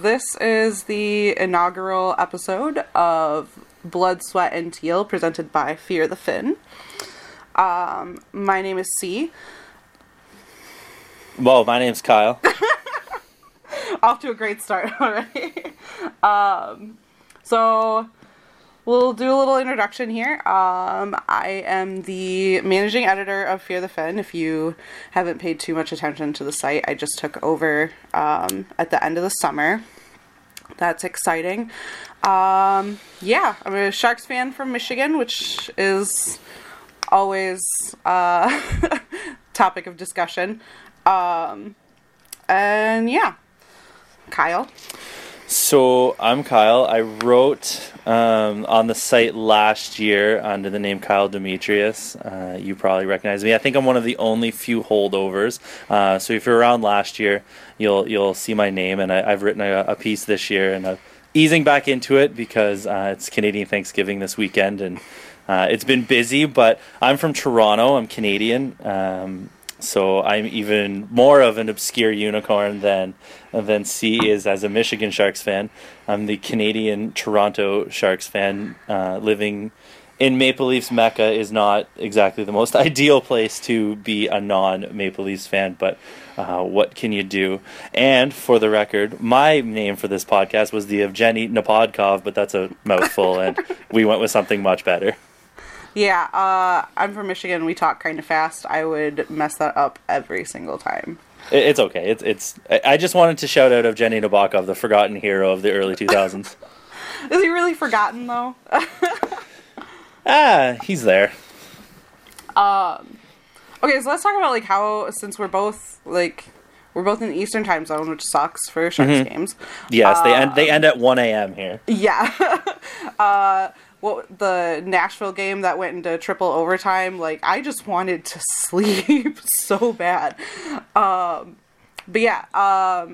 This is the inaugural episode of Blood, Sweat, and Teal, presented by Fear the Fin. My name is C. Well, my name's Kyle. Off to a great start already. So, we'll do a little introduction here. I am the managing editor of Fear the Fin. If you haven't paid too much attention to the site, I just took over at the end of the summer. That's exciting. Yeah, I'm a Sharks fan from Michigan, which is always topic of discussion. And yeah, Kyle. So, I'm Kyle. I wrote on the site last year under the name Kyle Demetrius. You probably recognize me. I think I'm one of the only few holdovers. So, if you're around last year, you'll see my name. And I've written a piece this year, and I'm easing back into it because it's Canadian Thanksgiving this weekend. And it's been busy, but I'm from Toronto. I'm Canadian. So I'm even more of an obscure unicorn than C is as a Michigan Sharks fan. I'm the Canadian Toronto Sharks fan. Living in Maple Leafs Mecca is not exactly the most ideal place to be a non-Maple Leafs fan, but what can you do? And for the record, my name for this podcast was the Evgeny Nepodkov, but that's a mouthful, and we went with something much better. Yeah, I'm from Michigan. We talk kind of fast. I would mess that up every single time. It's okay. It's. I just wanted to shout out Evgeny Nabokov, the forgotten hero of the early 2000s. Is he really forgotten, though? He's there. Okay, so let's talk about, like, how, since we're both in the Eastern time zone, which sucks for Sharks games. Yes, they end at 1 a.m. here. Yeah. What the Nashville game that went into triple overtime, like, I just wanted to sleep so bad. But yeah,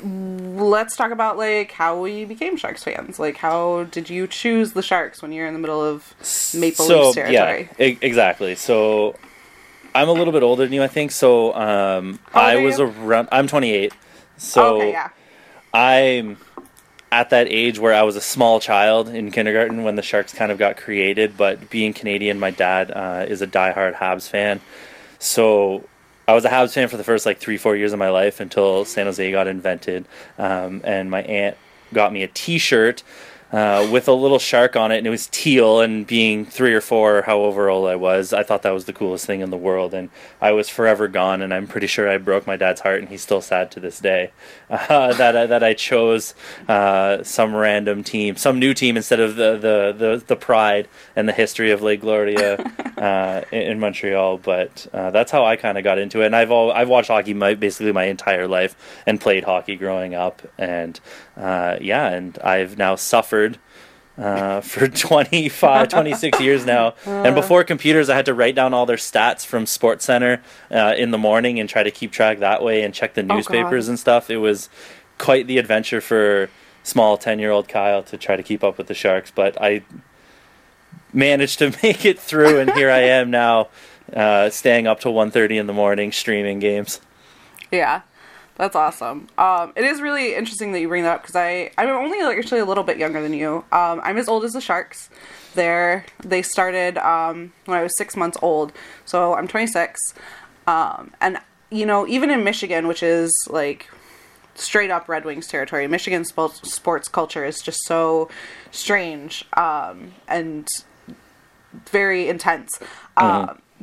let's talk about, like, how we became Sharks fans. Like, how did you choose the Sharks when you're in the middle of Maple Leafs territory? Yeah, exactly. So, I'm a little bit older than you, I think. So, I'm 28. So, okay, yeah. I'm at that age where I was a small child in kindergarten when the Sharks kind of got created, but being Canadian, my dad is a diehard Habs fan. So I was a Habs fan for the first, like, 3-4 years of my life until San Jose got invented. And my aunt got me a t-shirt with a little shark on it, and it was teal, and being 3 or 4, however old I was, I thought that was the coolest thing in the world, and I was forever gone, and I'm pretty sure I broke my dad's heart, and he's still sad to this day that I chose some random team, some new team, instead of the pride and the history of La Gloria in Montreal, but that's how I kind of got into it, and I've watched hockey basically my entire life, and played hockey growing up, and and I've now suffered for 26 years now, and before computers I had to write down all their stats from SportsCenter in the morning and try to keep track that way and check the newspapers and stuff. It was quite the adventure for small 10-year-old Kyle to try to keep up with the Sharks, but I managed to make it through, and here I am now staying up till 1:30 in the morning streaming games. Yeah. That's awesome. It is really interesting that you bring that up because I'm only actually a little bit younger than you. I'm as old as the Sharks. They started when I was 6 months old, so I'm 26. And, you know, even in Michigan, which is, like, straight up Red Wings territory, Michigan sports culture is just so strange and very intense.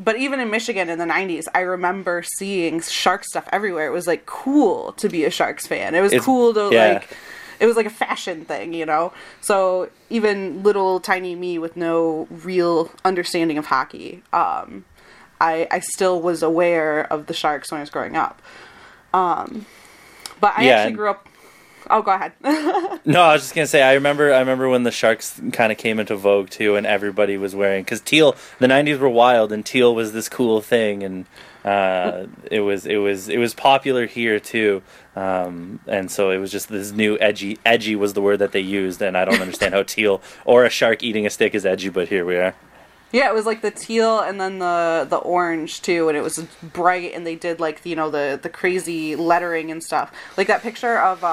But even in Michigan in the 90s, I remember seeing Shark stuff everywhere. It was, like, cool to be a Sharks fan. It's cool to, like, it was like a fashion thing, you know? So even little tiny me with no real understanding of hockey, I still was aware of the Sharks when I was growing up. But I actually grew up... Oh, go ahead. No, I was just going to say, I remember when the Sharks kind of came into vogue, too, and everybody was wearing... Because teal, the 90s were wild, and teal was this cool thing, and it was popular here, too. And so it was just this new edgy... Edgy was the word that they used, and I don't understand how teal or a shark eating a stick is edgy, but here we are. Yeah, it was like the teal and then the orange too, and it was bright, and they did like, you know, the crazy lettering and stuff. Like that picture of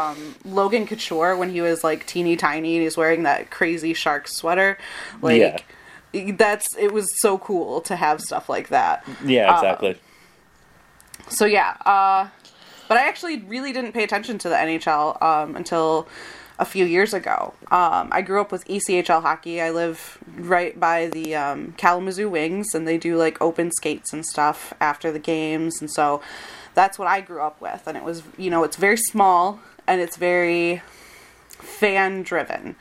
Logan Couture when he was like teeny tiny and he's wearing that crazy shark sweater. Like yeah. It was so cool to have stuff like that. Yeah, exactly. So yeah, but I actually really didn't pay attention to the NHL until a few years ago. I grew up with ECHL hockey. I live right by the Kalamazoo Wings, and they do like open skates and stuff after the games, and so that's what I grew up with. And it was, you know, it's very small and it's very fan driven.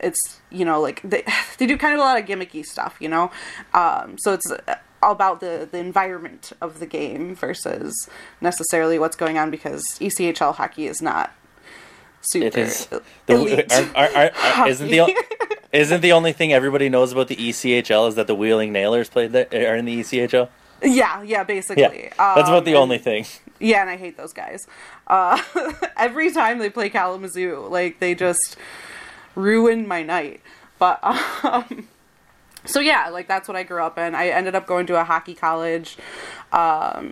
It's, you know, like they do kind of a lot of gimmicky stuff, you know. So it's all about the environment of the game versus necessarily what's going on, because ECHL hockey is not super it is elite. Isn't the only thing everybody knows about the ECHL is that the Wheeling Nailers played there, are in the ECHL? Yeah, basically. Yeah, that's about the only thing. Yeah, and I hate those guys. Every time they play Kalamazoo, like, they just ruin my night. But, so yeah, like, that's what I grew up in. I ended up going to a hockey college, and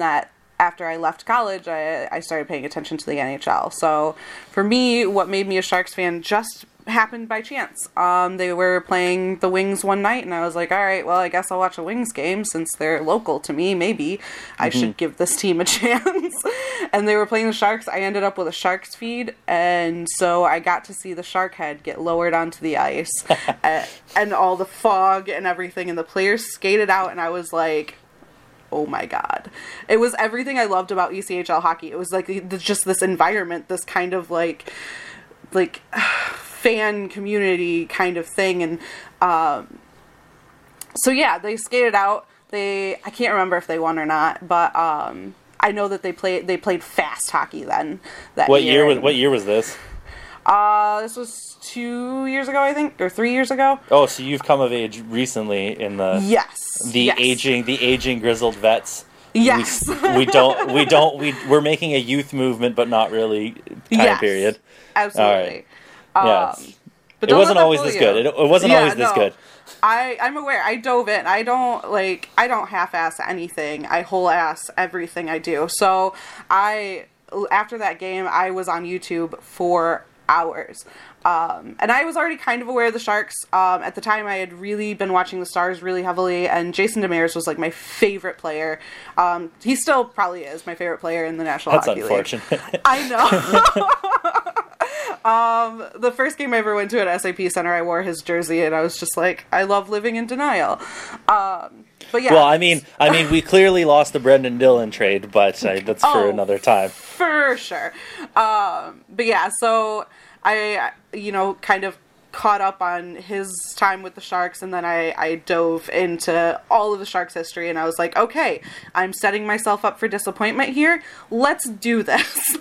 that after I left college, I started paying attention to the NHL. So for me, what made me a Sharks fan just happened by chance. They were playing the Wings one night, and I was like, all right, well, I guess I'll watch a Wings game since they're local to me. Maybe I should give this team a chance. And they were playing the Sharks. I ended up with a Sharks feed, and so I got to see the shark head get lowered onto the ice and all the fog and everything, and the players skated out, and I was like, oh my God. It was everything I loved about ECHL hockey. It was like just this environment, this kind of like fan community kind of thing. And so yeah, they skated out. I can't remember if they won or not, but I know that they played fast hockey then. What year was this? This was 2 years ago, I think, or 3 years ago. Oh, so you've come of age recently in the aging grizzled vets. Yes, we're making a youth movement, but not really time period. Absolutely. All right. But it wasn't always this good. It wasn't always this good. I'm aware. I dove in. I don't half-ass anything. I whole-ass everything I do. So after that game, I was on YouTube for hours. And I was already kind of aware of the Sharks. At the time, I had really been watching the Stars really heavily, and Jason Demers was like my favorite player. He still probably is my favorite player in the National Hockey League. I know. The first game I ever went to at SAP Center, I wore his jersey, and I was just like, I love living in denial. But yeah. Well, I mean, we clearly lost the Brendan Dillon trade, but that's for another time. For sure. But yeah, so I, you know, kind of caught up on his time with the Sharks, and then I dove into all of the Sharks history, and I was like, okay, I'm setting myself up for disappointment here. Let's do this.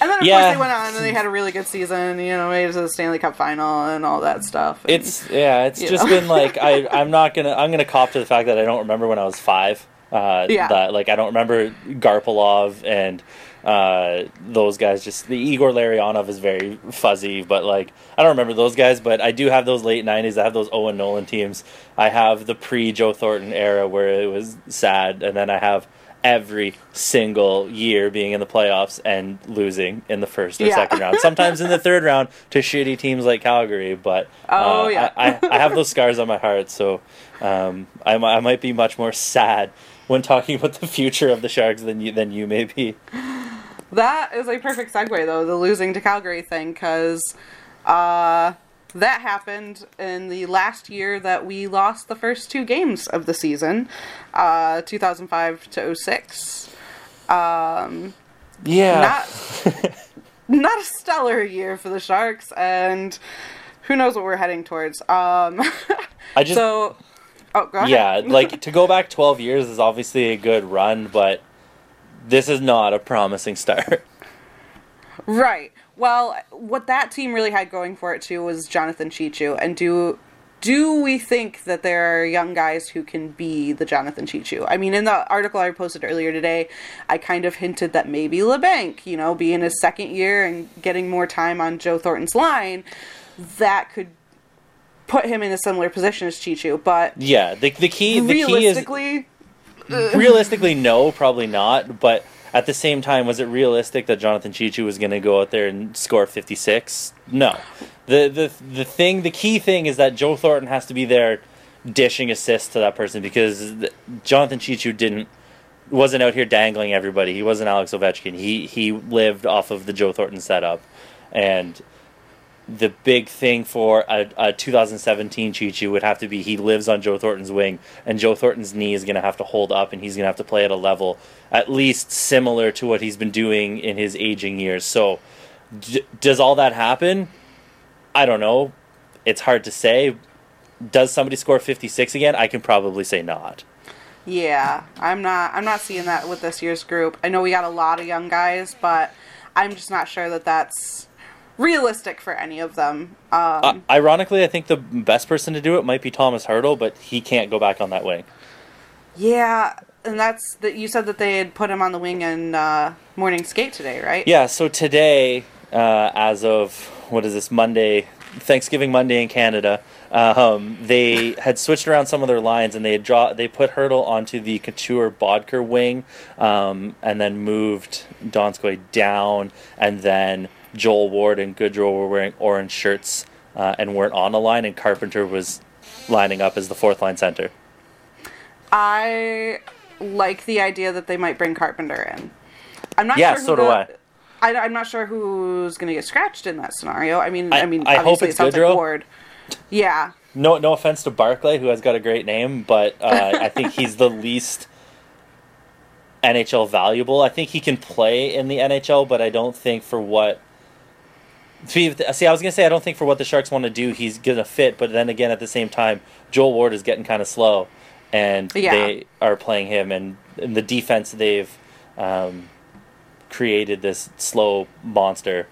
And then, of course, they went on, and they had a really good season, you know, made it to the Stanley Cup Final and all that stuff. And, been like, I'm going to cop to the fact that I don't remember when I was five. I don't remember Garpolov and those guys. Just the Igor Larionov is very fuzzy, but like I don't remember those guys. But I do have those late 90s. I have those Owen Nolan teams. I have the pre-Joe Thornton era where it was sad, and then I have every single year being in the playoffs and losing in the first or second round, sometimes in the third round to shitty teams like Calgary. But I have those scars on my heart, so I might be much more sad when talking about the future of the Sharks than you may be. That is a perfect segue, though, the losing to Calgary thing, because that happened in the last year that we lost the first two games of the season, 2005 to 06. Not a stellar year for the Sharks, and who knows what we're heading towards. Oh, go ahead. Yeah, like, to go back 12 years is obviously a good run, but this is not a promising start. Right. Well, what that team really had going for it, too, was Jonathan Cheechoo. And do we think that there are young guys who can be the Jonathan Cheechoo? I mean, in the article I posted earlier today, I kind of hinted that maybe LeBanc, you know, being his second year and getting more time on Joe Thornton's line, that could put him in a similar position as Cheechoo, but yeah, the key is realistically no, probably not, but at the same time, was it realistic that Jonathan Cheechoo was going to go out there and score 56? No. The key thing is that Joe Thornton has to be there dishing assists to that person, because Jonathan Cheechoo wasn't out here dangling everybody. He wasn't Alex Ovechkin. He lived off of the Joe Thornton setup. And the big thing for a 2017 Cheechoo would have to be he lives on Joe Thornton's wing, and Joe Thornton's knee is going to have to hold up, and he's going to have to play at a level at least similar to what he's been doing in his aging years. So does all that happen? I don't know. It's hard to say. Does somebody score 56 again? I can probably say not. Yeah, I'm not seeing that with this year's group. I know we got a lot of young guys, but I'm just not sure that that's realistic for any of them. Ironically, I think the best person to do it might be Tomas Hertl, but he can't go back on that wing. Yeah, and that's that. You said that they had put him on the wing in morning skate today, right? Yeah. So today, as of what is this, Monday, Thanksgiving Monday in Canada, they had switched around some of their lines, and they put Hertl onto the Couture Boedker wing, and then moved Donskoy down, and then Joel Ward and Goodrow were wearing orange shirts and weren't on the line, and Carpenter was lining up as the fourth line center. I like the idea that they might bring Carpenter in. I'm not sure who's going to get scratched in that scenario. I mean, I hope it's Goodrow. Like Ward. Yeah. No offense to Barclay, who has got a great name, but I think he's the least NHL valuable. I think he can play in the NHL, but I don't think for what. See, I was going to say, I don't think for what the Sharks want to do, he's going to fit. But then again, at the same time, Joel Ward is getting kind of slow. And they are playing him. And the defense, they've created this slow monster.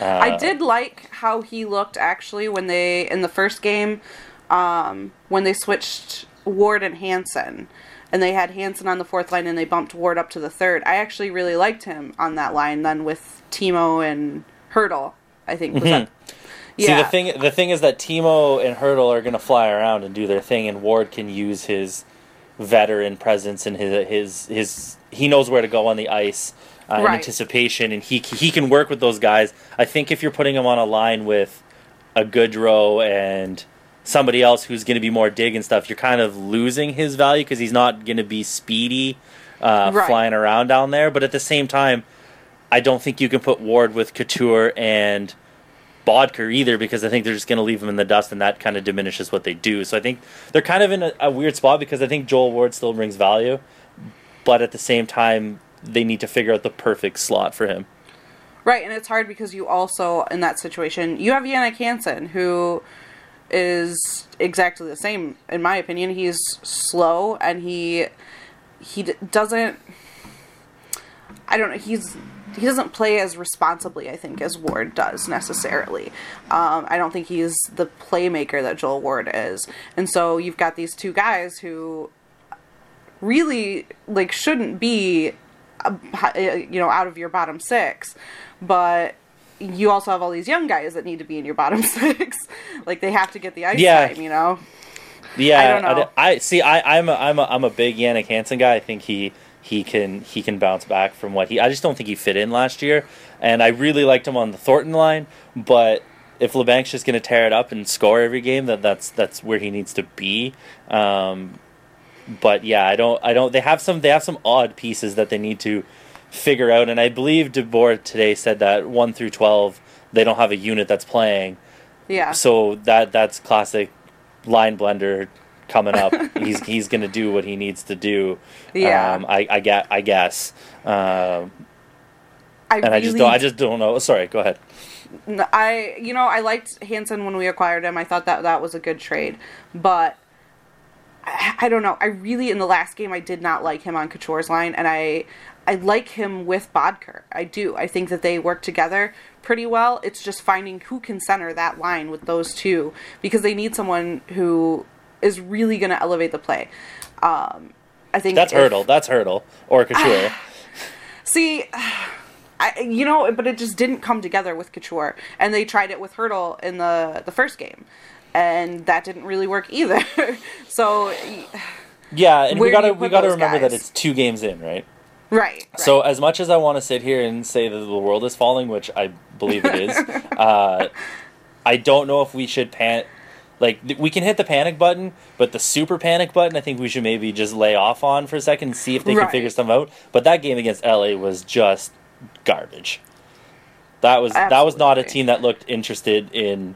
I did like how he looked, actually, when they, in the first game, when they switched Ward and Hansen. And they had Hansen on the fourth line, and they bumped Ward up to the third. I actually really liked him on that line then with Timo and Hertl. I think was that. Yeah. See, the thing is that Timo and Hertl are going to fly around and do their thing, and Ward can use his veteran presence and his he knows where to go on the ice in anticipation, and he can work with those guys. I think if you're putting him on a line with a Goodrow and somebody else who's going to be more dig and stuff, you're kind of losing his value because he's not going to be speedy flying around down there. But at the same time, I don't think you can put Ward with Couture and Boedker either, because I think they're just going to leave him in the dust, and that kind of diminishes what they do. So I think they're kind of in a weird spot, because I think Joel Ward still brings value, but at the same time, they need to figure out the perfect slot for him. Right, and it's hard because you also, in that situation, you have Yannick Hansen, who is exactly the same, in my opinion. He's slow, and he doesn't... I don't know, he doesn't play as responsibly, I think, as Ward does, necessarily. I don't think he's the playmaker that Joel Ward is. And so you've got these two guys who really, like, shouldn't be, out of your bottom six. But you also have all these young guys that need to be in your bottom six. Like, they have to get the ice time, you know? Yeah. I don't know. I'm a big Yannick Hansen guy. I think he can bounce back from what I just don't think he fit in last year, and I really liked him on the Thornton line, but if LeBanc's just going to tear it up and score every game, that's where he needs to be. But yeah, I don't they have some odd pieces that they need to figure out, and I believe DeBoer today said that 1 through 12 they don't have a unit that's playing. Yeah. So that's classic line blender coming up. He's going to do what he needs to do. Yeah. I guess. I just don't know. Sorry, go ahead. I liked Hansen when we acquired him. I thought that was a good trade, but I don't know. I really, in the last game, I did not like him on Couture's line, and I like him with Boedker. I do. I think that they work together pretty well. It's just finding who can center that line with those two, because they need someone who is really going to elevate the play. I think that's Hertl or Couture. But it just didn't come together with Couture, and they tried it with Hertl in the first game, and that didn't really work either. So yeah, and we gotta remember that it's 2 games in, right? Right. So as much as I want to sit here and say that the world is falling, which I believe it is, I don't know if we should panic. Like, we can hit the panic button, but the super panic button, I think we should maybe just lay off on for a second and see if they can figure something out. But that game against LA was just garbage. That was not a team that looked interested in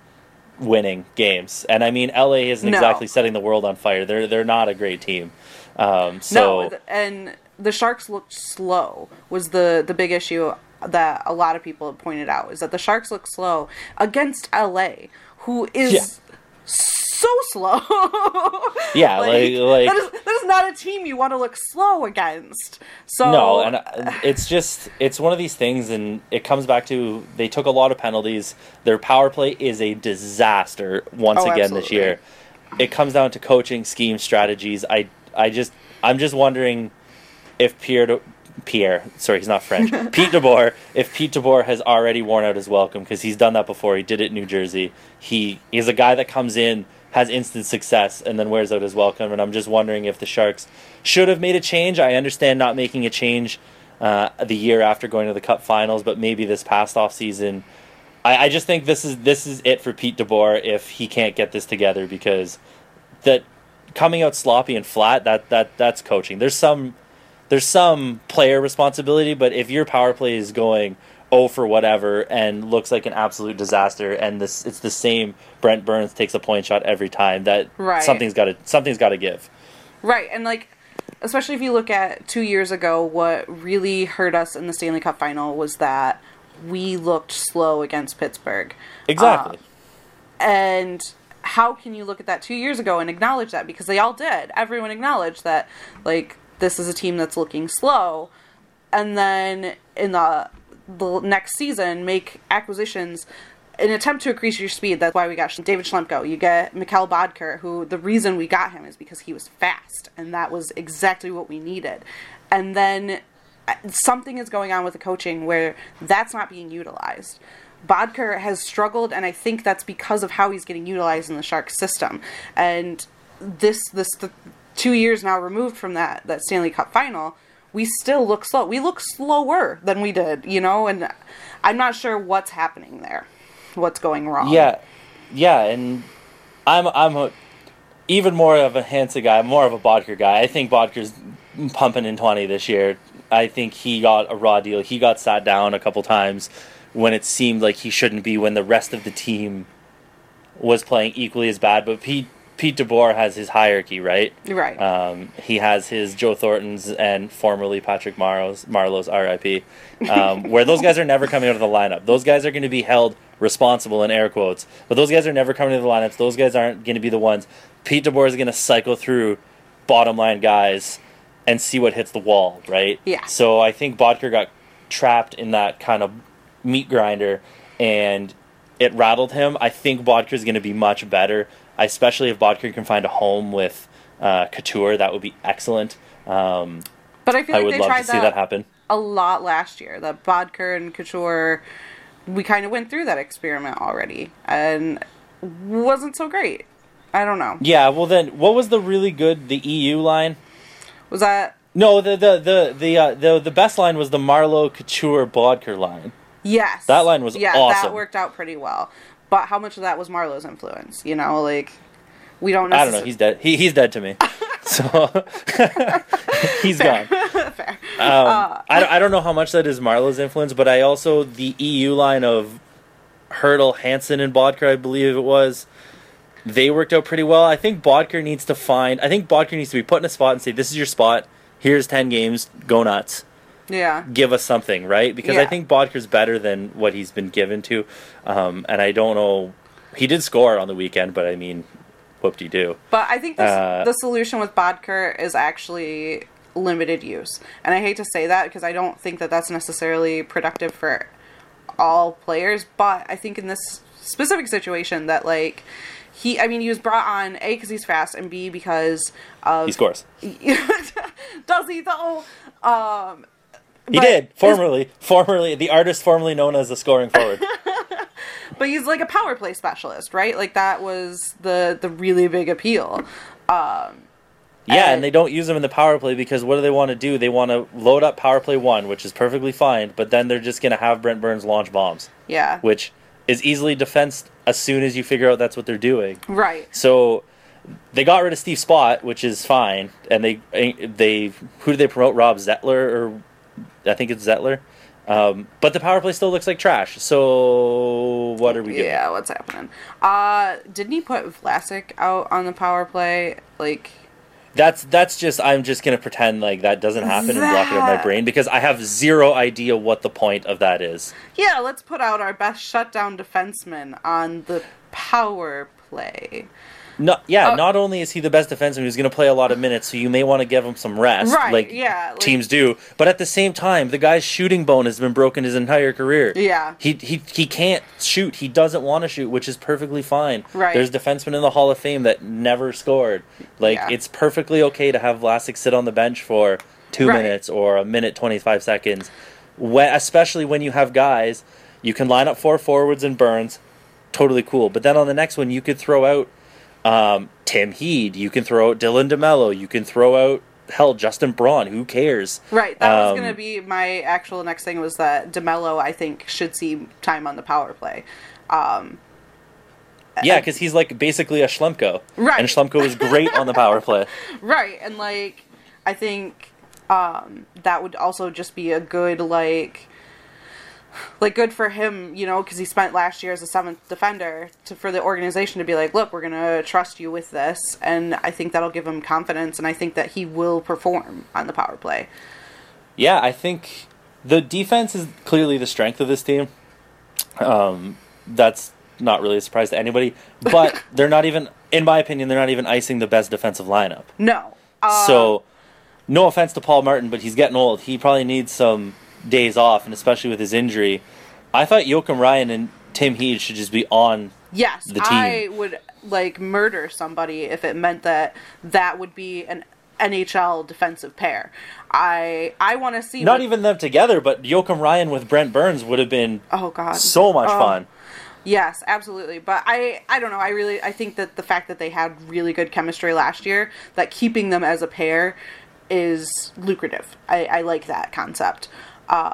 winning games. And, I mean, LA isn't exactly setting the world on fire. They're not a great team. No, and the Sharks looked slow was the big issue that a lot of people pointed out, is that the Sharks looked slow against LA, who is... Yeah. So slow. Yeah, like that is not a team you want to look slow against. So no, and it's one of these things, and it comes back to they took a lot of penalties. Their power play is a disaster once again absolutely. This year. It comes down to coaching, scheme, strategies. I'm just wondering if Pierre, sorry, he's not French. Pete DeBoer. If Pete DeBoer has already worn out his welcome, because he's done that before. He did it in New Jersey. He is a guy that comes in, has instant success, and then wears out his welcome. And I'm just wondering if the Sharks should have made a change. I understand not making a change the year after going to the Cup Finals, but maybe this past off season, I just think this is it for Pete DeBoer if he can't get this together, because that coming out sloppy and flat, that's coaching. There's some player responsibility, but if your power play is going 0 for whatever and looks like an absolute disaster, and it's the same, Brent Burns takes a point shot every time, that something's got to give. Right, and like especially if you look at 2 years ago, what really hurt us in the Stanley Cup Final was that we looked slow against Pittsburgh. Exactly. And how can you look at that 2 years ago and acknowledge that? Because they all did. Everyone acknowledged that, like, this is a team that's looking slow, and then in the next season make acquisitions in an attempt to increase your speed. That's why we got David Schlemko. You get Mikkel Boedker, who the reason we got him is because he was fast, and that was exactly what we needed. And then something is going on with the coaching where that's not being utilized. Boedker has struggled, and I think that's because of how he's getting utilized in the Sharks system. And the 2 years now removed from that Stanley Cup Final, we still look slow. We look slower than we did, you know, and I'm not sure what's happening there, what's going wrong. Yeah, and I'm even more of a Hansen guy, more of a Boedker guy. I think Bodker's pumping in 20 this year. I think he got a raw deal. He got sat down a couple times when it seemed like he shouldn't be, when the rest of the team was playing equally as bad, but Pete DeBoer has his hierarchy, right? Right. He has his Joe Thornton's and formerly Patrick Marleau's, R.I.P., where those guys are never coming out of the lineup. Those guys are going to be held responsible in air quotes, but those guys are never coming to the lineups. Those guys aren't going to be the ones. Pete DeBoer is going to cycle through bottom line guys and see what hits the wall, right? Yeah. So I think Boedker got trapped in that kind of meat grinder, and it rattled him. I think Boedker is going to be much better. Especially if Boedker can find a home with Couture, that would be excellent. But I feel like I would love to see that happen. A lot last year, that Boedker and Couture, we kind of went through that experiment already, and wasn't so great. I don't know. Yeah, well then, what was the EU line? Was that? No, the best line was the Marleau, Couture, Boedker line. Yes, that line was awesome. That worked out pretty well. But how much of that was Marleau's influence? You know, like, we don't know. I don't know. He's dead. He's dead to me. So he's gone. Fair. I don't know how much that is Marleau's influence, but I also, the EU line of Hertl, Hansen, and Boedker, I believe it was, they worked out pretty well. I think Boedker needs to be put in a spot and say, this is your spot. Here's 10 games. Go nuts. Yeah. Give us something, right? Because I think Bodker's better than what he's been given to. And I don't know. He did score on the weekend, but I mean, whoop-de-doo. But I think the solution with Boedker is actually limited use. And I hate to say that because I don't think that that's necessarily productive for all players. But I think in this specific situation that, like, he was brought on, A, because he's fast, and B, because of... He scores. Does he, though? He did, formerly the artist formerly known as the scoring forward. But he's like a power play specialist, right? Like that was the really big appeal. Yeah, and they don't use them in the power play because what do they want to do? They want to load up power play one, which is perfectly fine, but then they're just going to have Brent Burns launch bombs. Yeah. Which is easily defensed as soon as you figure out that's what they're doing. Right. So they got rid of Steve Spott, which is fine, and they who did they promote? Rob Zettler, or I think it's Zettler. But the power play still looks like trash. So what are we doing? Yeah, what's happening? Didn't he put Vlasic out on the power play? Like... That's just, I'm just going to pretend like that doesn't happen and block it out of my brain because I have zero idea what the point of that is. Yeah, let's put out our best shutdown defenseman on the power play. No, yeah, not only is he the best defenseman who's going to play a lot of minutes, so you may want to give him some rest, right, like teams do, but at the same time, the guy's shooting bone has been broken his entire career. Yeah. He can't shoot. He doesn't want to shoot, which is perfectly fine. Right. There's defensemen in the Hall of Fame that never scored. Like, it's perfectly okay to have Vlasic sit on the bench for 2 minutes or a minute, 25 seconds, especially when you have guys, you can line up four forwards and Burns, totally cool. But then on the next one, you could throw out Tim Heed, you can throw out Dylan DeMelo, you can throw out Justin Braun, who cares? Right, that was going to be my actual next thing was that DeMelo, I think, should see time on the power play. Yeah, because he's like basically a Schlemko. Right. And Schlemko is great on the power play. Right, and like, I think that would also just be a good, like good for him, you know, because he spent last year as a seventh defender for the organization to be like, look, we're going to trust you with this. And I think that'll give him confidence. And I think that he will perform on the power play. Yeah, I think the defense is clearly the strength of this team. That's not really a surprise to anybody, but they're not even, in my opinion, they're not even icing the best defensive lineup. No. So no offense to Paul Martin, but he's getting old. He probably needs some days off, and especially with his injury. I thought Joakim Ryan and Tim Heed should just be on the team. I would, murder somebody if it meant that would be an NHL defensive pair. I want to see... Not even them together, but Joakim Ryan with Brent Burns would have been so much fun. Yes, absolutely. But I don't know. I think that the fact that they had really good chemistry last year, that keeping them as a pair is lucrative. I like that concept.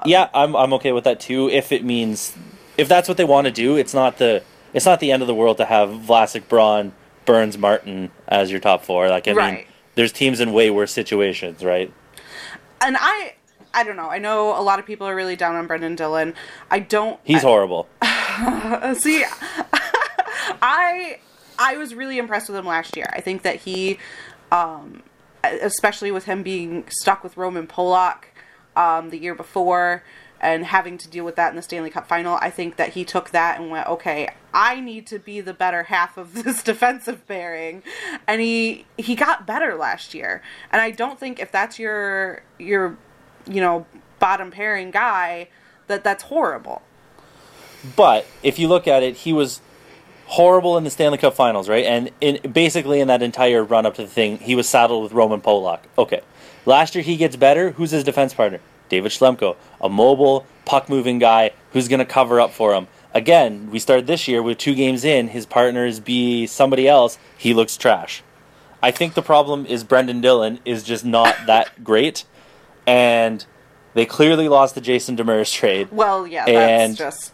Yeah, I'm okay with that too. If it means, if that's what they want to do, it's not the end of the world to have Vlasic, Braun, Burns, Martin as your top four. I mean, there's teams in way worse situations, right? And I don't know. I know a lot of people are really down on Brendan Dillon. He's horrible. See, I was really impressed with him last year. I think that he, especially with him being stuck with Roman Polak the year before and having to deal with that in the Stanley Cup Final, I think that he took that and went, okay, I need to be the better half of this defensive pairing. And he got better last year. And I don't think if that's your you know, bottom pairing guy, that's horrible. But if you look at it, he was horrible in the Stanley Cup Finals, right? And basically in that entire run-up to the thing, he was saddled with Roman Polak. Okay. Last year, he gets better. Who's his defense partner? David Schlemko, a mobile, puck-moving guy who's going to cover up for him. Again, we started this year with 2 games in. His partners be somebody else. He looks trash. I think the problem is Brendan Dillon is just not that great. And they clearly lost the Jason Demers trade. Well, yeah, that's just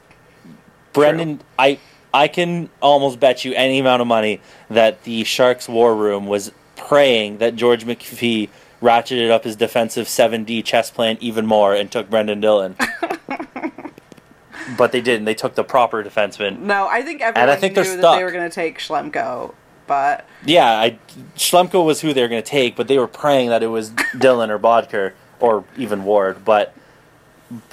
Brendan, true. I can almost bet you any amount of money that the Sharks' war room was praying that George McPhee ratcheted up his defensive 7D chess plan even more and took Brendan Dillon. But they didn't. They took the proper defenseman. No, I think everyone knew that they were going to take Schlemko. But yeah, Schlemko was who they were going to take, but they were praying that it was Dillon or Boedker or even Ward. But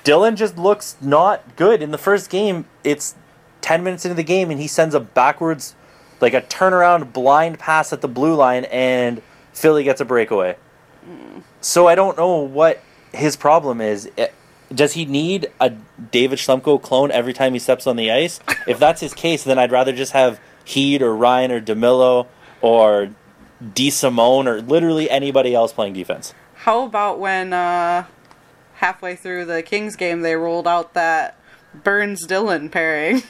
Dillon just looks not good. In the first game, it's 10 minutes into the game, and he sends a backwards, like a turnaround blind pass at the blue line, and Philly gets a breakaway. So I don't know what his problem is. Does he need a David Schlemko clone every time he steps on the ice? If that's his case, then I'd rather just have Heed or Ryan or DeMillo or DeSimone or literally anybody else playing defense. How about when halfway through the Kings game they rolled out that Burns-Dillon pairing?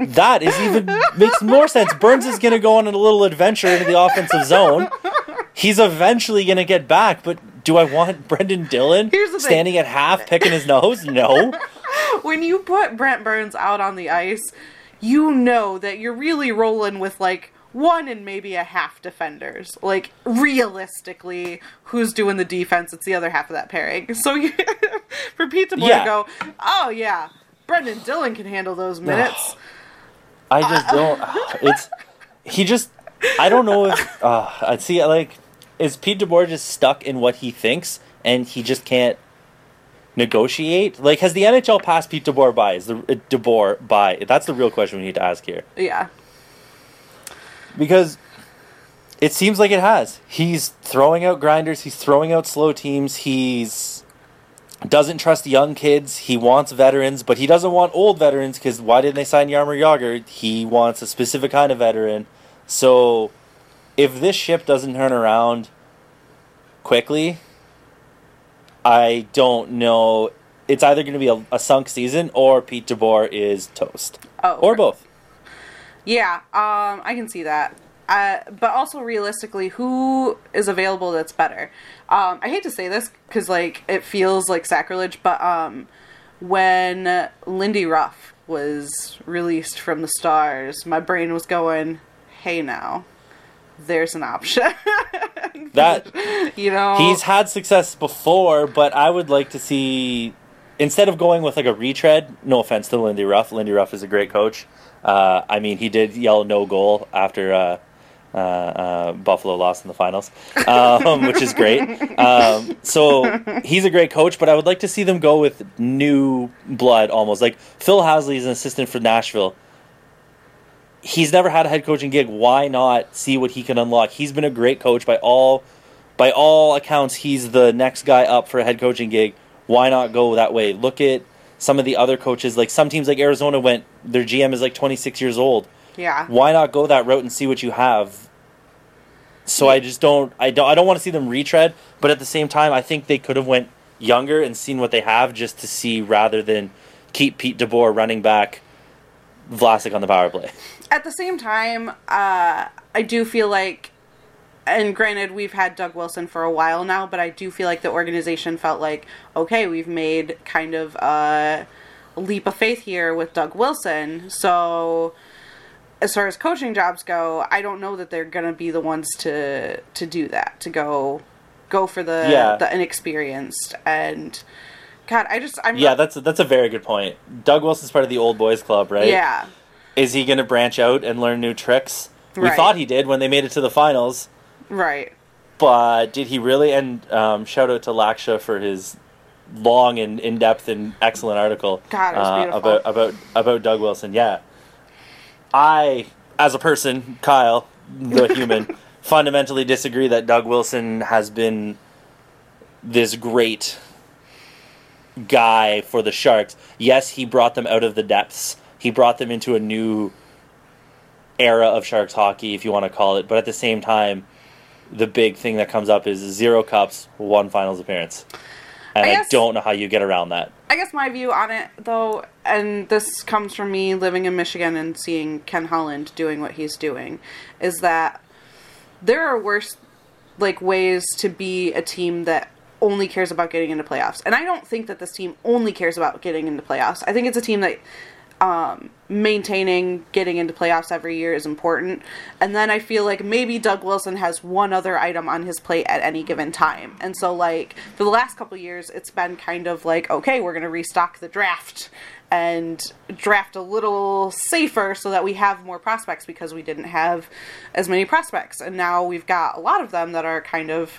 That is even makes more sense. Burns is going to go on a little adventure into the offensive zone. He's eventually going to get back, but do I want Brendan Dillon standing at half picking his nose? No. When you put Brent Burns out on the ice, you know that you're really rolling with like one and maybe a half defenders. Like, realistically, who's doing the defense? It's the other half of that pairing. So you, for Pete DeBoer to go, oh yeah, Brendan Dillon can handle those minutes. I just don't. I don't know if. Is Pete DeBoer just stuck in what he thinks and he just can't negotiate? Like, has the NHL passed Pete DeBoer by? Is the DeBoer by? That's the real question we need to ask here. Yeah. Because it seems like it has. He's throwing out grinders. He's throwing out slow teams. He's doesn't trust young kids. He wants veterans, but he doesn't want old veterans because why didn't they sign Jaromir Jagr? He wants a specific kind of veteran. So if this ship doesn't turn around quickly, I don't know. It's either going to be a sunk season or Pete DeBoer is toast. Oh, or both. Yeah, I can see that. But also, realistically, who is available that's better? I hate to say this because, like, it feels like sacrilege, but when Lindy Ruff was released from the Stars, my brain was going, hey, now, there's an option. That, you know, he's had success before, but I would like to see, instead of going with, like, a retread, no offense to Lindy Ruff. Lindy Ruff is a great coach. I mean, he did yell no goal after Buffalo lost in the finals, which is great. So he's a great coach, but I would like to see them go with new blood almost. Like, Phil Housley is an assistant for Nashville. He's never had a head coaching gig. Why not see what he can unlock? He's been a great coach by all accounts. He's the next guy up for a head coaching gig. Why not go that way? Look at some of the other coaches, like some teams like Arizona went, their GM is like 26 years old. Yeah. Why not go that route and see what you have? So yeah. I don't want to see them retread, but at the same time, I think they could have went younger and seen what they have just to see rather than keep Pete DeBoer running back Vlasic on the power play. At the same time, I do feel like, and granted, we've had Doug Wilson for a while now, but I do feel like the organization felt like, okay, we've made kind of a leap of faith here with Doug Wilson. So as far as coaching jobs go, I don't know that they're going to be the ones to do that, to go for the inexperienced. And God, that's a very good point. Doug Wilson's part of the old boys club, right? Yeah. Is he going to branch out and learn new tricks? We thought he did when they made it to the finals. Right. But did he really? And shout out to Laksha for his long and in-depth and excellent article. God, it was beautiful. About Doug Wilson, yeah. I, as a person, Kyle, the human, fundamentally disagree that Doug Wilson has been this great guy for the Sharks. Yes, he brought them out of the depths. He brought them into a new era of Sharks hockey, if you want to call it. But at the same time, the big thing that comes up is 0 cups, 1 finals appearance. And I don't know how you get around that. I guess my view on it, though, and this comes from me living in Michigan and seeing Ken Holland doing what he's doing, is that there are worse ways to be a team that only cares about getting into playoffs. And I don't think that this team only cares about getting into playoffs. I think it's a team that maintaining getting into playoffs every year is important. And then I feel like maybe Doug Wilson has one other item on his plate at any given time. And so, like, for the last couple of years, it's been kind of like, okay, we're going to restock the draft and draft a little safer so that we have more prospects because we didn't have as many prospects. And now we've got a lot of them that are kind of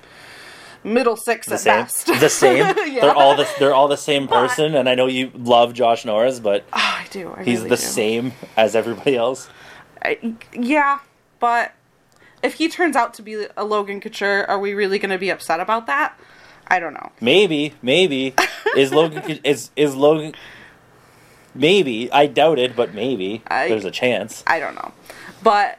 middle six the at same. Best. The same. Yeah. They're all the same person, and I know you love Josh Norris, but I do. He's really the same as everybody else. But if he turns out to be a Logan Couture, are we really going to be upset about that? I don't know. Maybe is Logan. Maybe I doubt it, but maybe there's a chance. I don't know, but.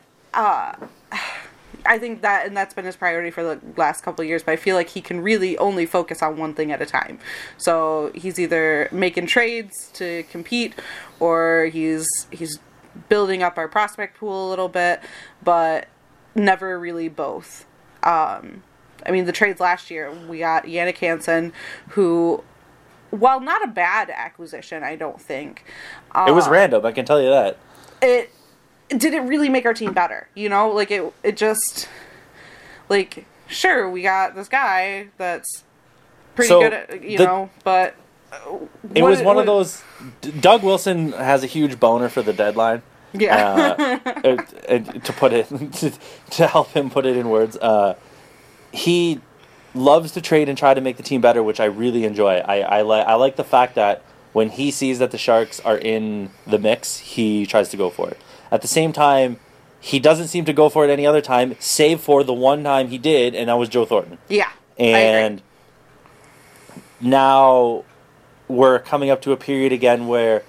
I think that, and that's been his priority for the last couple of years, but I feel like he can really only focus on one thing at a time. So he's either making trades to compete, or he's building up our prospect pool a little bit, but never really both. I mean, the trades last year, we got Yannick Hansen, who, while not a bad acquisition, I don't think. It was random, I can tell you that. It didn't really make our team better, you know? Like, it just, like, sure, we got this guy that's pretty good at, you know, but... It was one of those... Doug Wilson has a huge boner for the deadline. Yeah. To put it... to help him put it in words, he loves to trade and try to make the team better, which I really enjoy. I like the fact that when he sees that the Sharks are in the mix, he tries to go for it. At the same time, he doesn't seem to go for it any other time, save for the one time he did, and that was Joe Thornton. Yeah, and now we're coming up to a period again where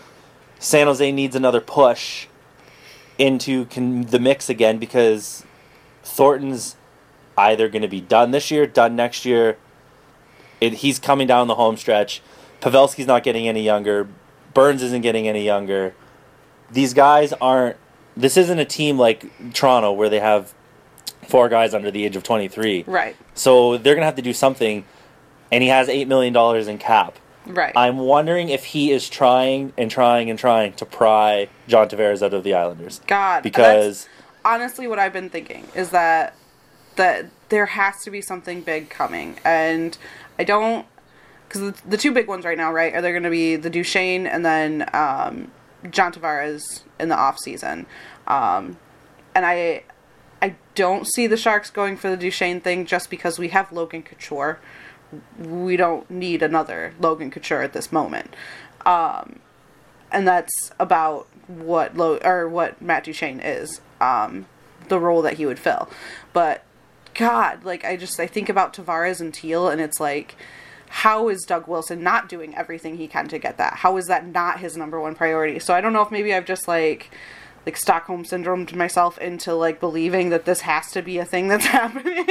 San Jose needs another push into the mix again, because Thornton's either going to be done this year, done next year. He's coming down the home stretch. Pavelski's not getting any younger. Burns isn't getting any younger. These guys aren't... This isn't a team like Toronto where they have 4 guys under the age of 23. Right. So they're going to have to do something, and he has $8 million in cap. Right. I'm wondering if he is trying to pry John Tavares out of the Islanders. God. Because... honestly, what I've been thinking is that there has to be something big coming. And I don't... Because the two big ones right now, right, are they're going to be the Duchene and then John Tavares in the offseason. And I don't see the Sharks going for the Duchene thing just because we have Logan Couture. We don't need another Logan Couture at this moment. And that's about what Matt Duchene is, the role that he would fill. But... God, like, I think about Tavares and Teal, and it's like, how is Doug Wilson not doing everything he can to get that? How is that not his number one priority? So I don't know if maybe I've just, like Stockholm Syndromed myself into, like, believing that this has to be a thing that's happening,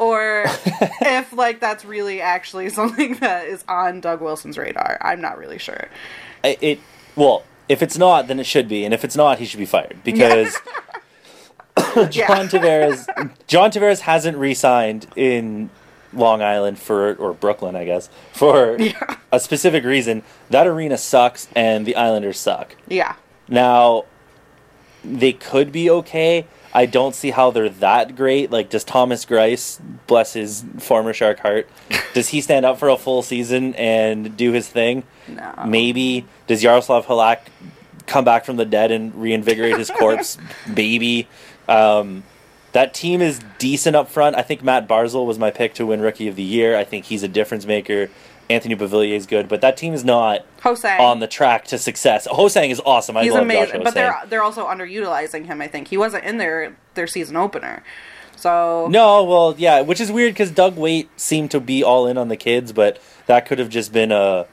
or if, like, that's really actually something that is on Doug Wilson's radar. I'm not really sure. Well, if it's not, then it should be, and if it's not, he should be fired, because... John Tavares hasn't re-signed in Long Island or Brooklyn, I guess, for a specific reason. That arena sucks, and the Islanders suck. Yeah. Now, they could be okay. I don't see how they're that great. Like, does Thomas Greiss, bless his former Shark heart, does he stand up for a full season and do his thing? No. Maybe. Does Jaroslav Halak come back from the dead and reinvigorate his corpse? Baby. That team is decent up front. I think Matt Barzal was my pick to win Rookie of the Year. I think he's a difference maker. Anthony Beauvillier is good, but that team is not on the track to success. Hosang is awesome. He's amazing, Josh Hosang. But they're also underutilizing him, I think. He wasn't in their season opener. So no, well, yeah, which is weird because Doug Weight seemed to be all in on the kids, but that could have just been a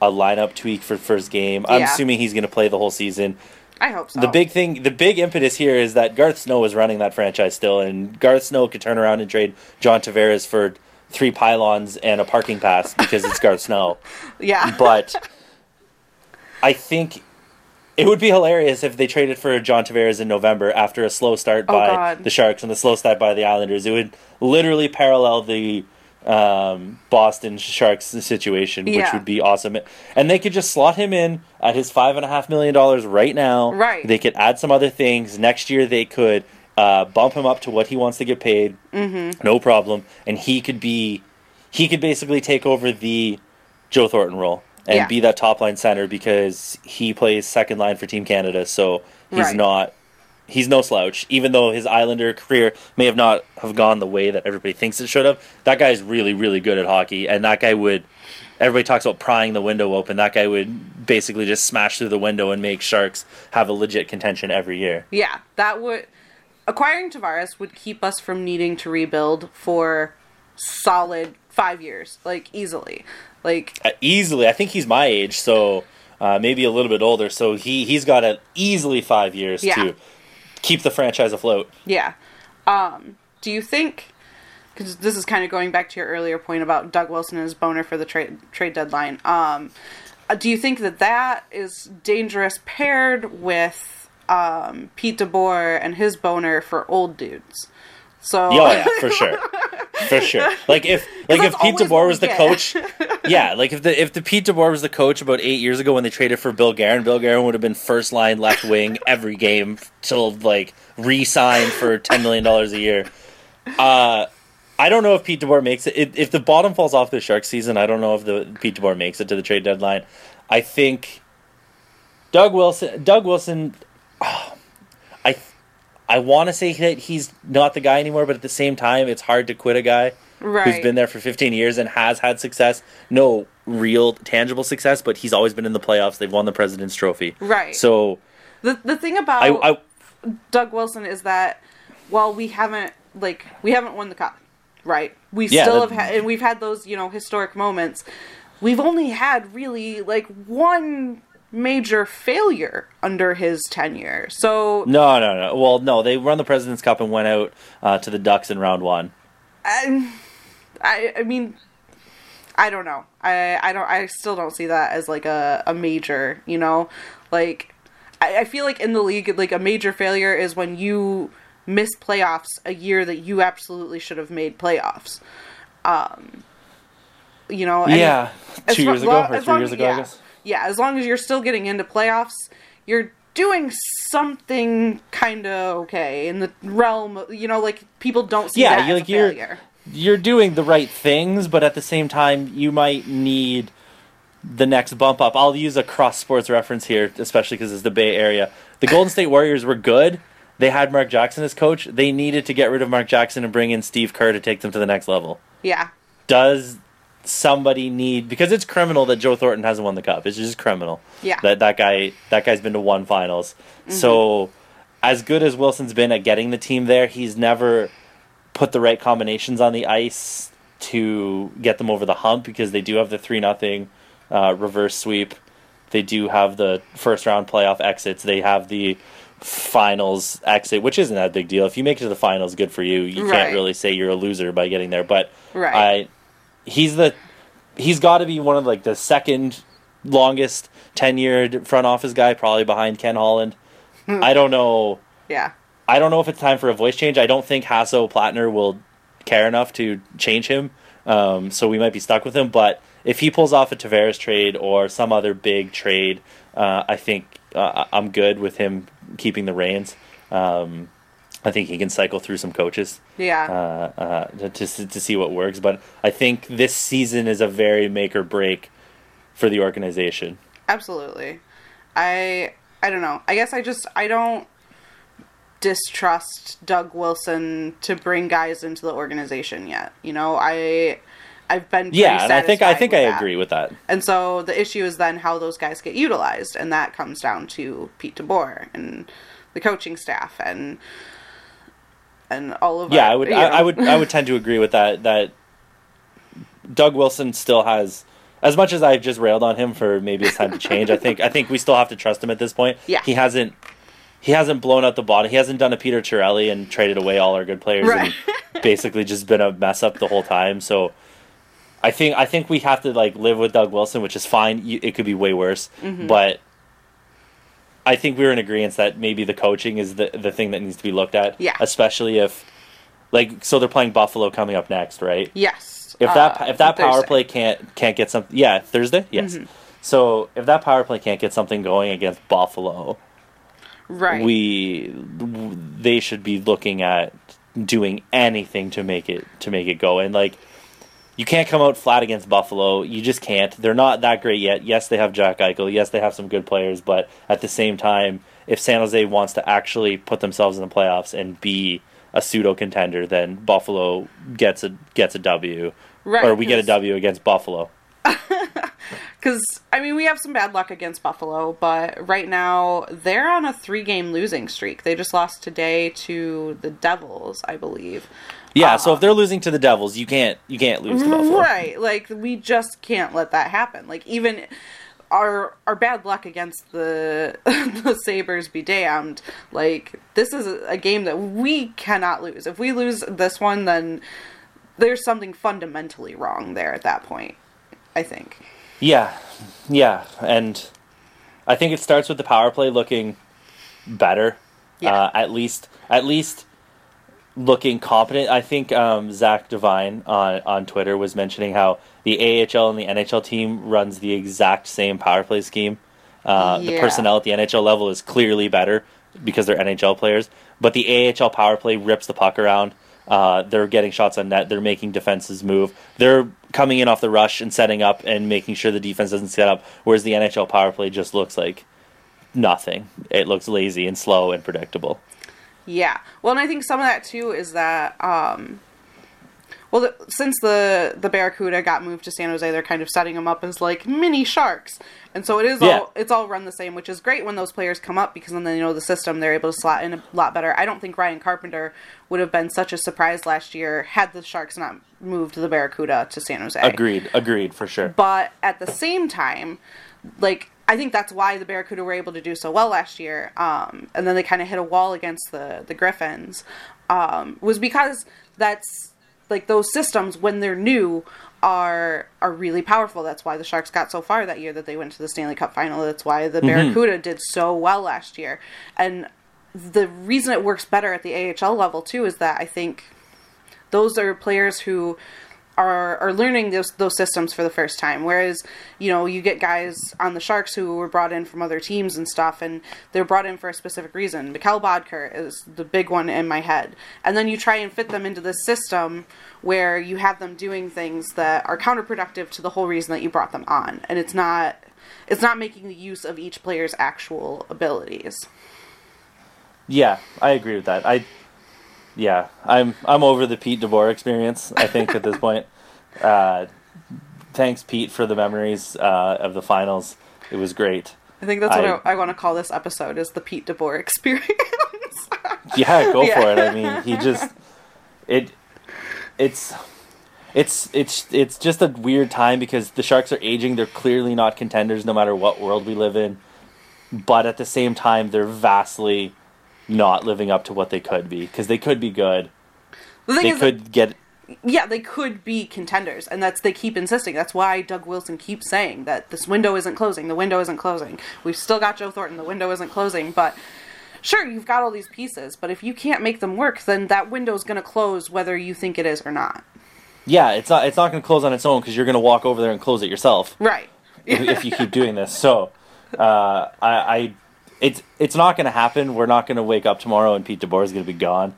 lineup tweak for first game. I'm assuming he's going to play the whole season. I hope so. The big impetus here is that Garth Snow is running that franchise still, and Garth Snow could turn around and trade John Tavares for 3 pylons and a parking pass because it's Garth Snow. Yeah. But I think it would be hilarious if they traded for John Tavares in November after a slow start by the Sharks and a slow start by the Islanders. It would literally parallel the Boston Sharks situation, which would be awesome. And they could just slot him in at his $5.5 million right now. Right. They could add some other things. Next year they could bump him up to what he wants to get paid. Mm-hmm. No problem. And he could basically take over the Joe Thornton role and be that top line center because he plays second line for Team Canada, so he's no slouch. Even though his Islander career may have not have gone the way that everybody thinks it should have, that guy's really, really good at hockey, and that guy would... Everybody talks about prying the window open. That guy would basically just smash through the window and make Sharks have a legit contention every year. Yeah, that would... Acquiring Tavares would keep us from needing to rebuild for solid 5 years, like, easily. Easily. I think he's my age, so maybe a little bit older, so he's got an easily 5 years, too. Keep the franchise afloat. Yeah. Do you think, because this is kind of going back to your earlier point about Doug Wilson and his boner for the trade deadline, do you think that is dangerous paired with Pete DeBoer and his boner for old dudes. So oh, yeah, for sure. For sure. Like if Pete DeBoer was the coach. Yeah, like if the Pete DeBoer was the coach about 8 years ago when they traded for Bill Guerin, Bill Guerin would have been first line left wing every game till like re-sign for $10 million a year. I don't know if Pete DeBoer makes it. If the bottom falls off this Sharks season, I don't know if the Pete DeBoer makes it to the trade deadline. I think Doug Wilson oh, I want to say that he's not the guy anymore, but at the same time, it's hard to quit a guy who's been there for 15 years and has had success. No real, tangible success, but he's always been in the playoffs. They've won the President's Trophy. Right. So the thing about Doug Wilson is that while we haven't won the cup, right? We still have, and we've had those historic moments. We've only had really one major failure under his tenure. So no. Well, no, they won the President's Cup and went out to the Ducks in round one. I mean, I don't know. I still don't see that as a major. I feel like in the league, a major failure is when you miss playoffs a year that you absolutely should have made playoffs. Yeah, 2 years ago or 3 years ago, I guess. Yeah, as long as you're still getting into playoffs, you're doing something kind of okay in the realm of, people don't see that as a failure. You're doing the right things, but at the same time, you might need the next bump up. I'll use a cross-sports reference here, especially because it's the Bay Area. The Golden State Warriors were good. They had Mark Jackson as coach. They needed to get rid of Mark Jackson and bring in Steve Kerr to take them to the next level. Yeah. Does somebody need, because it's criminal that Joe Thornton hasn't won the cup. It's just criminal. Yeah. That guy's been to one finals. Mm-hmm. So as good as Wilson's been at getting the team there, he's never put the right combinations on the ice to get them over the hump, because they do have the 3-0 reverse sweep. They do have the first round playoff exits. They have the finals exit, which isn't that big deal. If you make it to the finals, good for you. You can't really say you're a loser by getting there. But he's got to be one of the second longest tenured front office guy, probably behind Ken Holland. I don't know. Yeah. I don't know if it's time for a voice change. I don't think Hasso Plattner will care enough to change him. So we might be stuck with him. But if he pulls off a Tavares trade or some other big trade, I think I'm good with him keeping the reins. I think he can cycle through some coaches, to see what works. But I think this season is a very make or break for the organization. Absolutely. I don't know. I guess I don't distrust Doug Wilson to bring guys into the organization yet. I've been pretty satisfied. Yeah, and I think I agree with that. And so the issue is then how those guys get utilized, and that comes down to Pete DeBoer and the coaching staff and all of that. Yeah, I would tend to agree with that Doug Wilson still has, as much as I've just railed on him for maybe it's time to change, I think we still have to trust him at this point. Yeah. He hasn't blown out the bottom. He hasn't done a Peter Chiarelli and traded away all our good players and basically just been a mess up the whole time. So I think we have to live with Doug Wilson, which is fine. It could be way worse, mm-hmm. but I think we're in agreement that maybe the coaching is the thing that needs to be looked at. Yeah. Especially if, so they're playing Buffalo coming up next, right? Yes. If that power play can't get something, Thursday, yes. Mm-hmm. So if that power play can't get something going against Buffalo, right? They should be looking at doing anything to make it go. And you can't come out flat against Buffalo. You just can't. They're not that great yet. Yes, they have Jack Eichel. Yes, they have some good players. But at the same time, if San Jose wants to actually put themselves in the playoffs and be a pseudo contender, then Buffalo gets a W. Right. Or we get a W against Buffalo. Because, we have some bad luck against Buffalo. But right now, they're on a 3-game losing streak. They just lost today to the Devils, I believe. Yeah, so if they're losing to the Devils, you can't lose to Buffalo. Right, we just can't let that happen. Even our bad luck against the Sabres be damned, this is a game that we cannot lose. If we lose this one, then there's something fundamentally wrong there at that point, I think. Yeah, and I think it starts with the power play looking better. Yeah. At least looking competent. I think Zach Devine on Twitter was mentioning how the AHL and the NHL team runs the exact same power play scheme. The personnel at the NHL level is clearly better because they're NHL players, but the AHL power play rips the puck around. They're getting shots on net. They're making defenses move. They're coming in off the rush and setting up and making sure the defense doesn't set up, whereas the NHL power play just looks like nothing. It looks lazy and slow and predictable. Yeah. Well, and I think some of that, too, is that, since the Barracuda got moved to San Jose, they're kind of setting them up as, like, mini Sharks. And so it's all run the same, which is great when those players come up, because then they know the system, they're able to slot in a lot better. I don't think Ryan Carpenter would have been such a surprise last year had the Sharks not moved the Barracuda to San Jose. Agreed, for sure. But at the same time, like, I think that's why the Barracuda were able to do so well last year, and then they kind of hit a wall against the Griffins, was because that's, like, those systems, when they're new, are really powerful. That's why the Sharks got so far that year, that they went to the Stanley Cup Final. That's why the Barracuda did so well last year. And the reason it works better at the AHL level, too, is that I think those are players who are learning those systems for the first time. Whereas, you know, you get guys on the Sharks who were brought in from other teams and stuff, and they're brought in for a specific reason. Mikkel Boedker is the big one in my head. And then you try and fit them into this system where you have them doing things that are counterproductive to the whole reason that you brought them on. And it's not making the use of each player's actual abilities. Yeah, I agree with that. Yeah, I'm over the Pete DeBoer experience, I think, at this point. Thanks, Pete, for the memories of the finals. It was great. I think that's what I want to call this episode, is the Pete DeBoer experience. Yeah, go for it. I mean, he just... It's just a weird time because the Sharks are aging. They're clearly not contenders no matter what world we live in. But at the same time, they're vastly not living up to what they could be, because they could be good. They could be contenders, and they keep insisting. That's why Doug Wilson keeps saying that this window isn't closing. The window isn't closing. We've still got Joe Thornton. The window isn't closing. But sure, you've got all these pieces, but if you can't make them work, then that window's going to close whether you think it is or not. Yeah, it's not going to close on its own, because you're going to walk over there and close it yourself. Right. if you keep doing this. So, It's not going to happen. We're not going to wake up tomorrow and Pete DeBoer is going to be gone.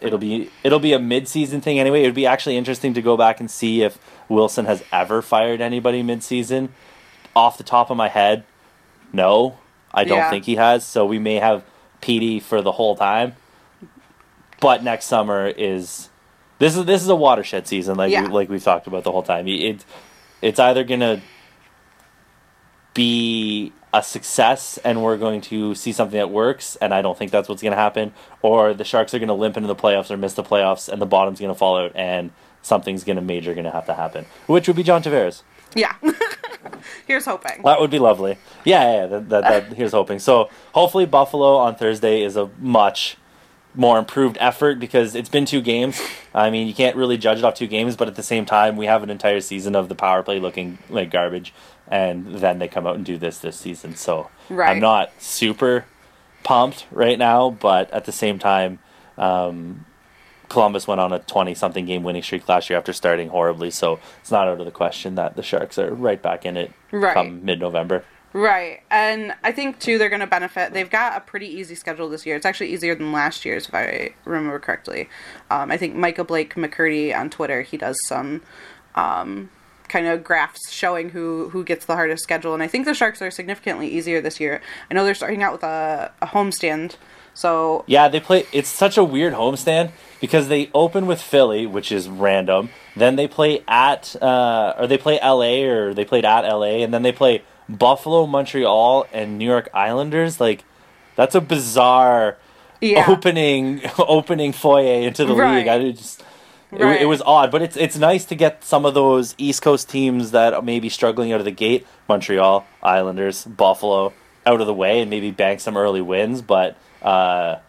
It'll be a mid-season thing anyway. It would be actually interesting to go back and see if Wilson has ever fired anybody mid-season. Off the top of my head, no, I don't think he has. So we may have Petey for the whole time. But next summer is a watershed season, like we've talked about the whole time. It's either going to be a success and we're going to see something that works, and I don't think that's what's going to happen, or the Sharks are going to limp into the playoffs or miss the playoffs and the bottom's going to fall out and something's going to have to happen, which would be John Tavares. Yeah. Here's hoping. That would be lovely. Yeah, here's hoping. So hopefully Buffalo on Thursday is a much more improved effort, because it's been two games. I mean, you can't really judge it off two games, but at the same time, we have an entire season of the power play looking like garbage. And then they come out and do this season. So I'm not super pumped right now, but at the same time, Columbus went on a 20-something game winning streak last year after starting horribly. So it's not out of the question that the Sharks are right back in it come mid-November. Right. And I think, too, they're going to benefit. They've got a pretty easy schedule this year. It's actually easier than last year's, if I remember correctly. I think Michael Blake McCurdy on Twitter, he does some... kind of graphs showing who gets the hardest schedule, and I think the Sharks are significantly easier this year. I know they're starting out with a homestand, so... Yeah, they play... It's such a weird homestand, because they open with Philly, which is random, then they play at... they played at LA, and then they play Buffalo, Montreal, and New York Islanders. Like, that's a bizarre opening foyer into the league. I just... Right. It was odd, but it's nice to get some of those East Coast teams that may be struggling out of the gate, Montreal, Islanders, Buffalo, out of the way and maybe bank some early wins, but it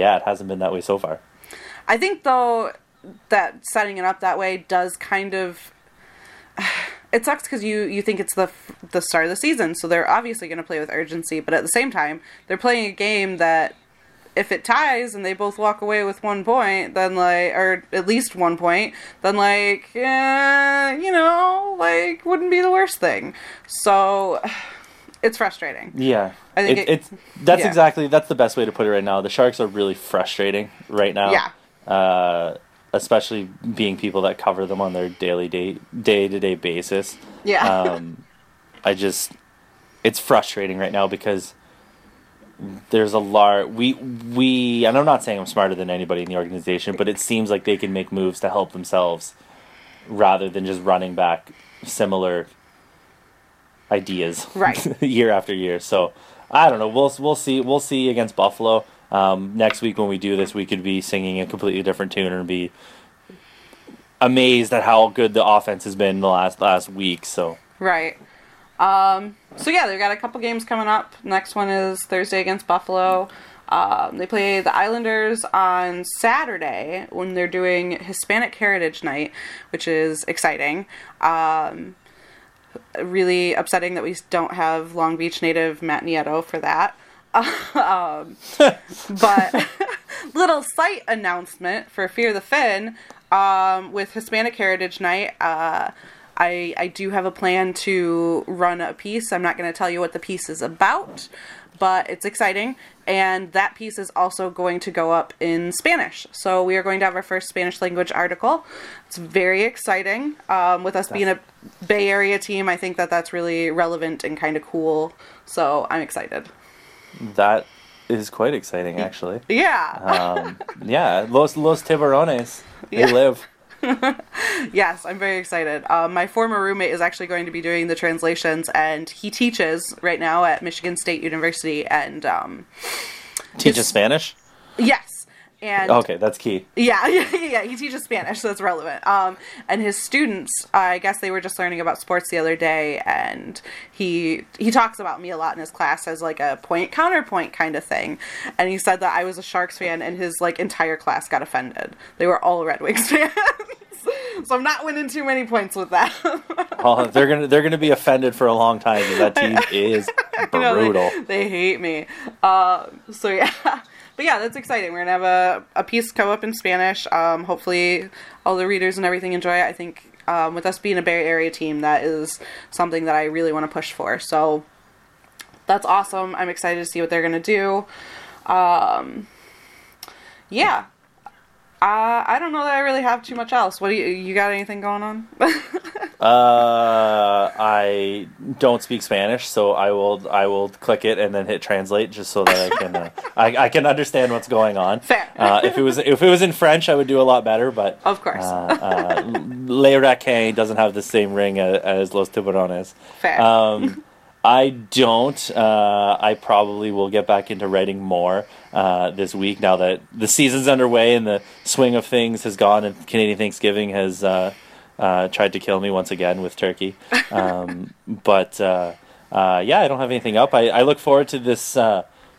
hasn't been that way so far. I think, though, that setting it up that way does kind of... it sucks because you think it's the start of the season, so they're obviously going to play with urgency, but at the same time, they're playing a game that if it ties and they both walk away with 1 point, then or at least 1 point, then wouldn't be the worst thing. So it's frustrating. Yeah. I think that's the best way to put it right now. The Sharks are really frustrating right now. Yeah. Especially being people that cover them on their daily day-to-day basis. Yeah. It's frustrating right now because there's a lot, we, and I'm not saying I'm smarter than anybody in the organization, but it seems like they can make moves to help themselves rather than just running back similar ideas right. year after year. So I don't know. We'll see against Buffalo. Next week when we do this, we could be singing a completely different tune and be amazed at how good the offense has been the last week. So right. So yeah, they've got a couple games coming up. Next one is Thursday against Buffalo. They play the Islanders on Saturday when they're doing Hispanic Heritage Night, which is exciting. Really upsetting that we don't have Long Beach native Matt Nieto for that. But little site announcement for Fear the Fin with Hispanic Heritage Night. I do have a plan to run a piece. I'm not going to tell you what the piece is about, but it's exciting. And that piece is also going to go up in Spanish. So we are going to have our first Spanish language article. It's very exciting. With us being a Bay Area team, I think that that's really relevant and kind of cool. So I'm excited. That is quite exciting, actually. Yeah. Yeah. Los Tiburones. They live. Yes, I'm very excited. My former roommate is actually going to be doing the translations, and he teaches right now at Michigan State University and teaches Spanish? Yes. And okay, that's key. Yeah, he teaches Spanish, so it's relevant. And his students, I guess they were just learning about sports the other day, and he talks about me a lot in his class as like a point-counterpoint kind of thing. And he said that I was a Sharks fan, and his entire class got offended. They were all Red Wings fans. So I'm not winning too many points with that. Oh, they're gonna be offended for a long time. That team is brutal. They hate me. So yeah. But yeah, that's exciting. We're going to have a piece come up in Spanish. Hopefully all the readers and everything enjoy it. I think with us being a Bay Area team, that is something that I really want to push for. So that's awesome. I'm excited to see what they're going to do. Yeah. I don't know that I really have too much else. What do you got anything going on? I don't speak Spanish, so I will click it and then hit translate just so that I can I can understand what's going on. Fair. If it was in French, I would do a lot better, but of course, Les Requins doesn't have the same ring as Los Tiburones. Fair. I don't. I probably will get back into writing more this week now that the season's underway and the swing of things has gone and Canadian Thanksgiving has tried to kill me once again with turkey. But I don't have anything up. I look forward to this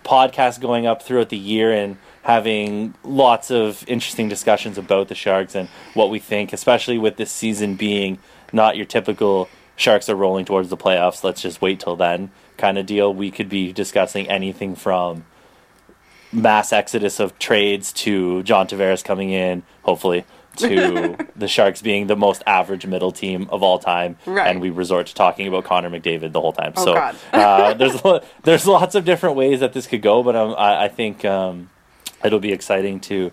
podcast going up throughout the year and having lots of interesting discussions about the Sharks and what we think, especially with this season being not your typical Sharks are rolling towards the playoffs, let's just wait till then kind of deal. We could be discussing anything from mass exodus of trades to John Tavares coming in, hopefully, to the Sharks being the most average middle team of all time. Right. And we resort to talking about Connor McDavid the whole time. Oh, so God. there's lots of different ways that this could go, but I think it'll be exciting to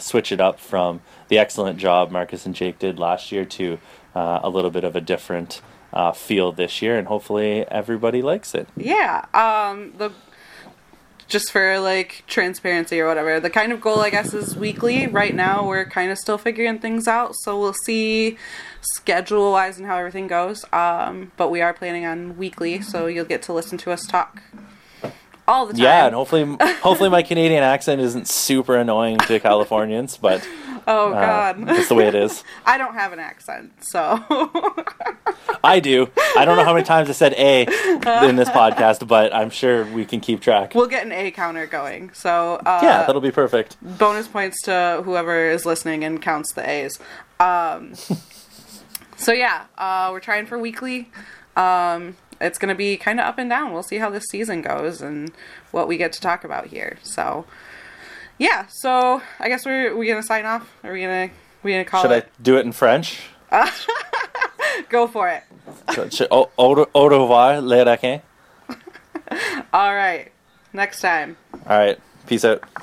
switch it up from the excellent job Marcus and Jake did last year to a little bit of a different feel this year, and hopefully everybody likes it. Yeah. Just for transparency or whatever, the kind of goal I guess is weekly. Right now we're kind of still figuring things out, so we'll see schedule wise and how everything goes. But we are planning on weekly, so you'll get to listen to us talk all the time. Yeah, and hopefully my Canadian accent isn't super annoying to Californians, but oh God, that's the way it is. I don't have an accent, so I do. I don't know how many times I said A in this podcast, but I'm sure we can keep track. We'll get an A counter going, so yeah, that'll be perfect. Bonus points to whoever is listening and counts the A's. So yeah, we're trying for weekly. It's going to be kind of up and down. We'll see how this season goes and what we get to talk about here. So yeah, so I guess we're going to sign off. Are we going to call it? Should I do it in French? Go for it. Au revoir, les requins. All right. Next time. All right. Peace out.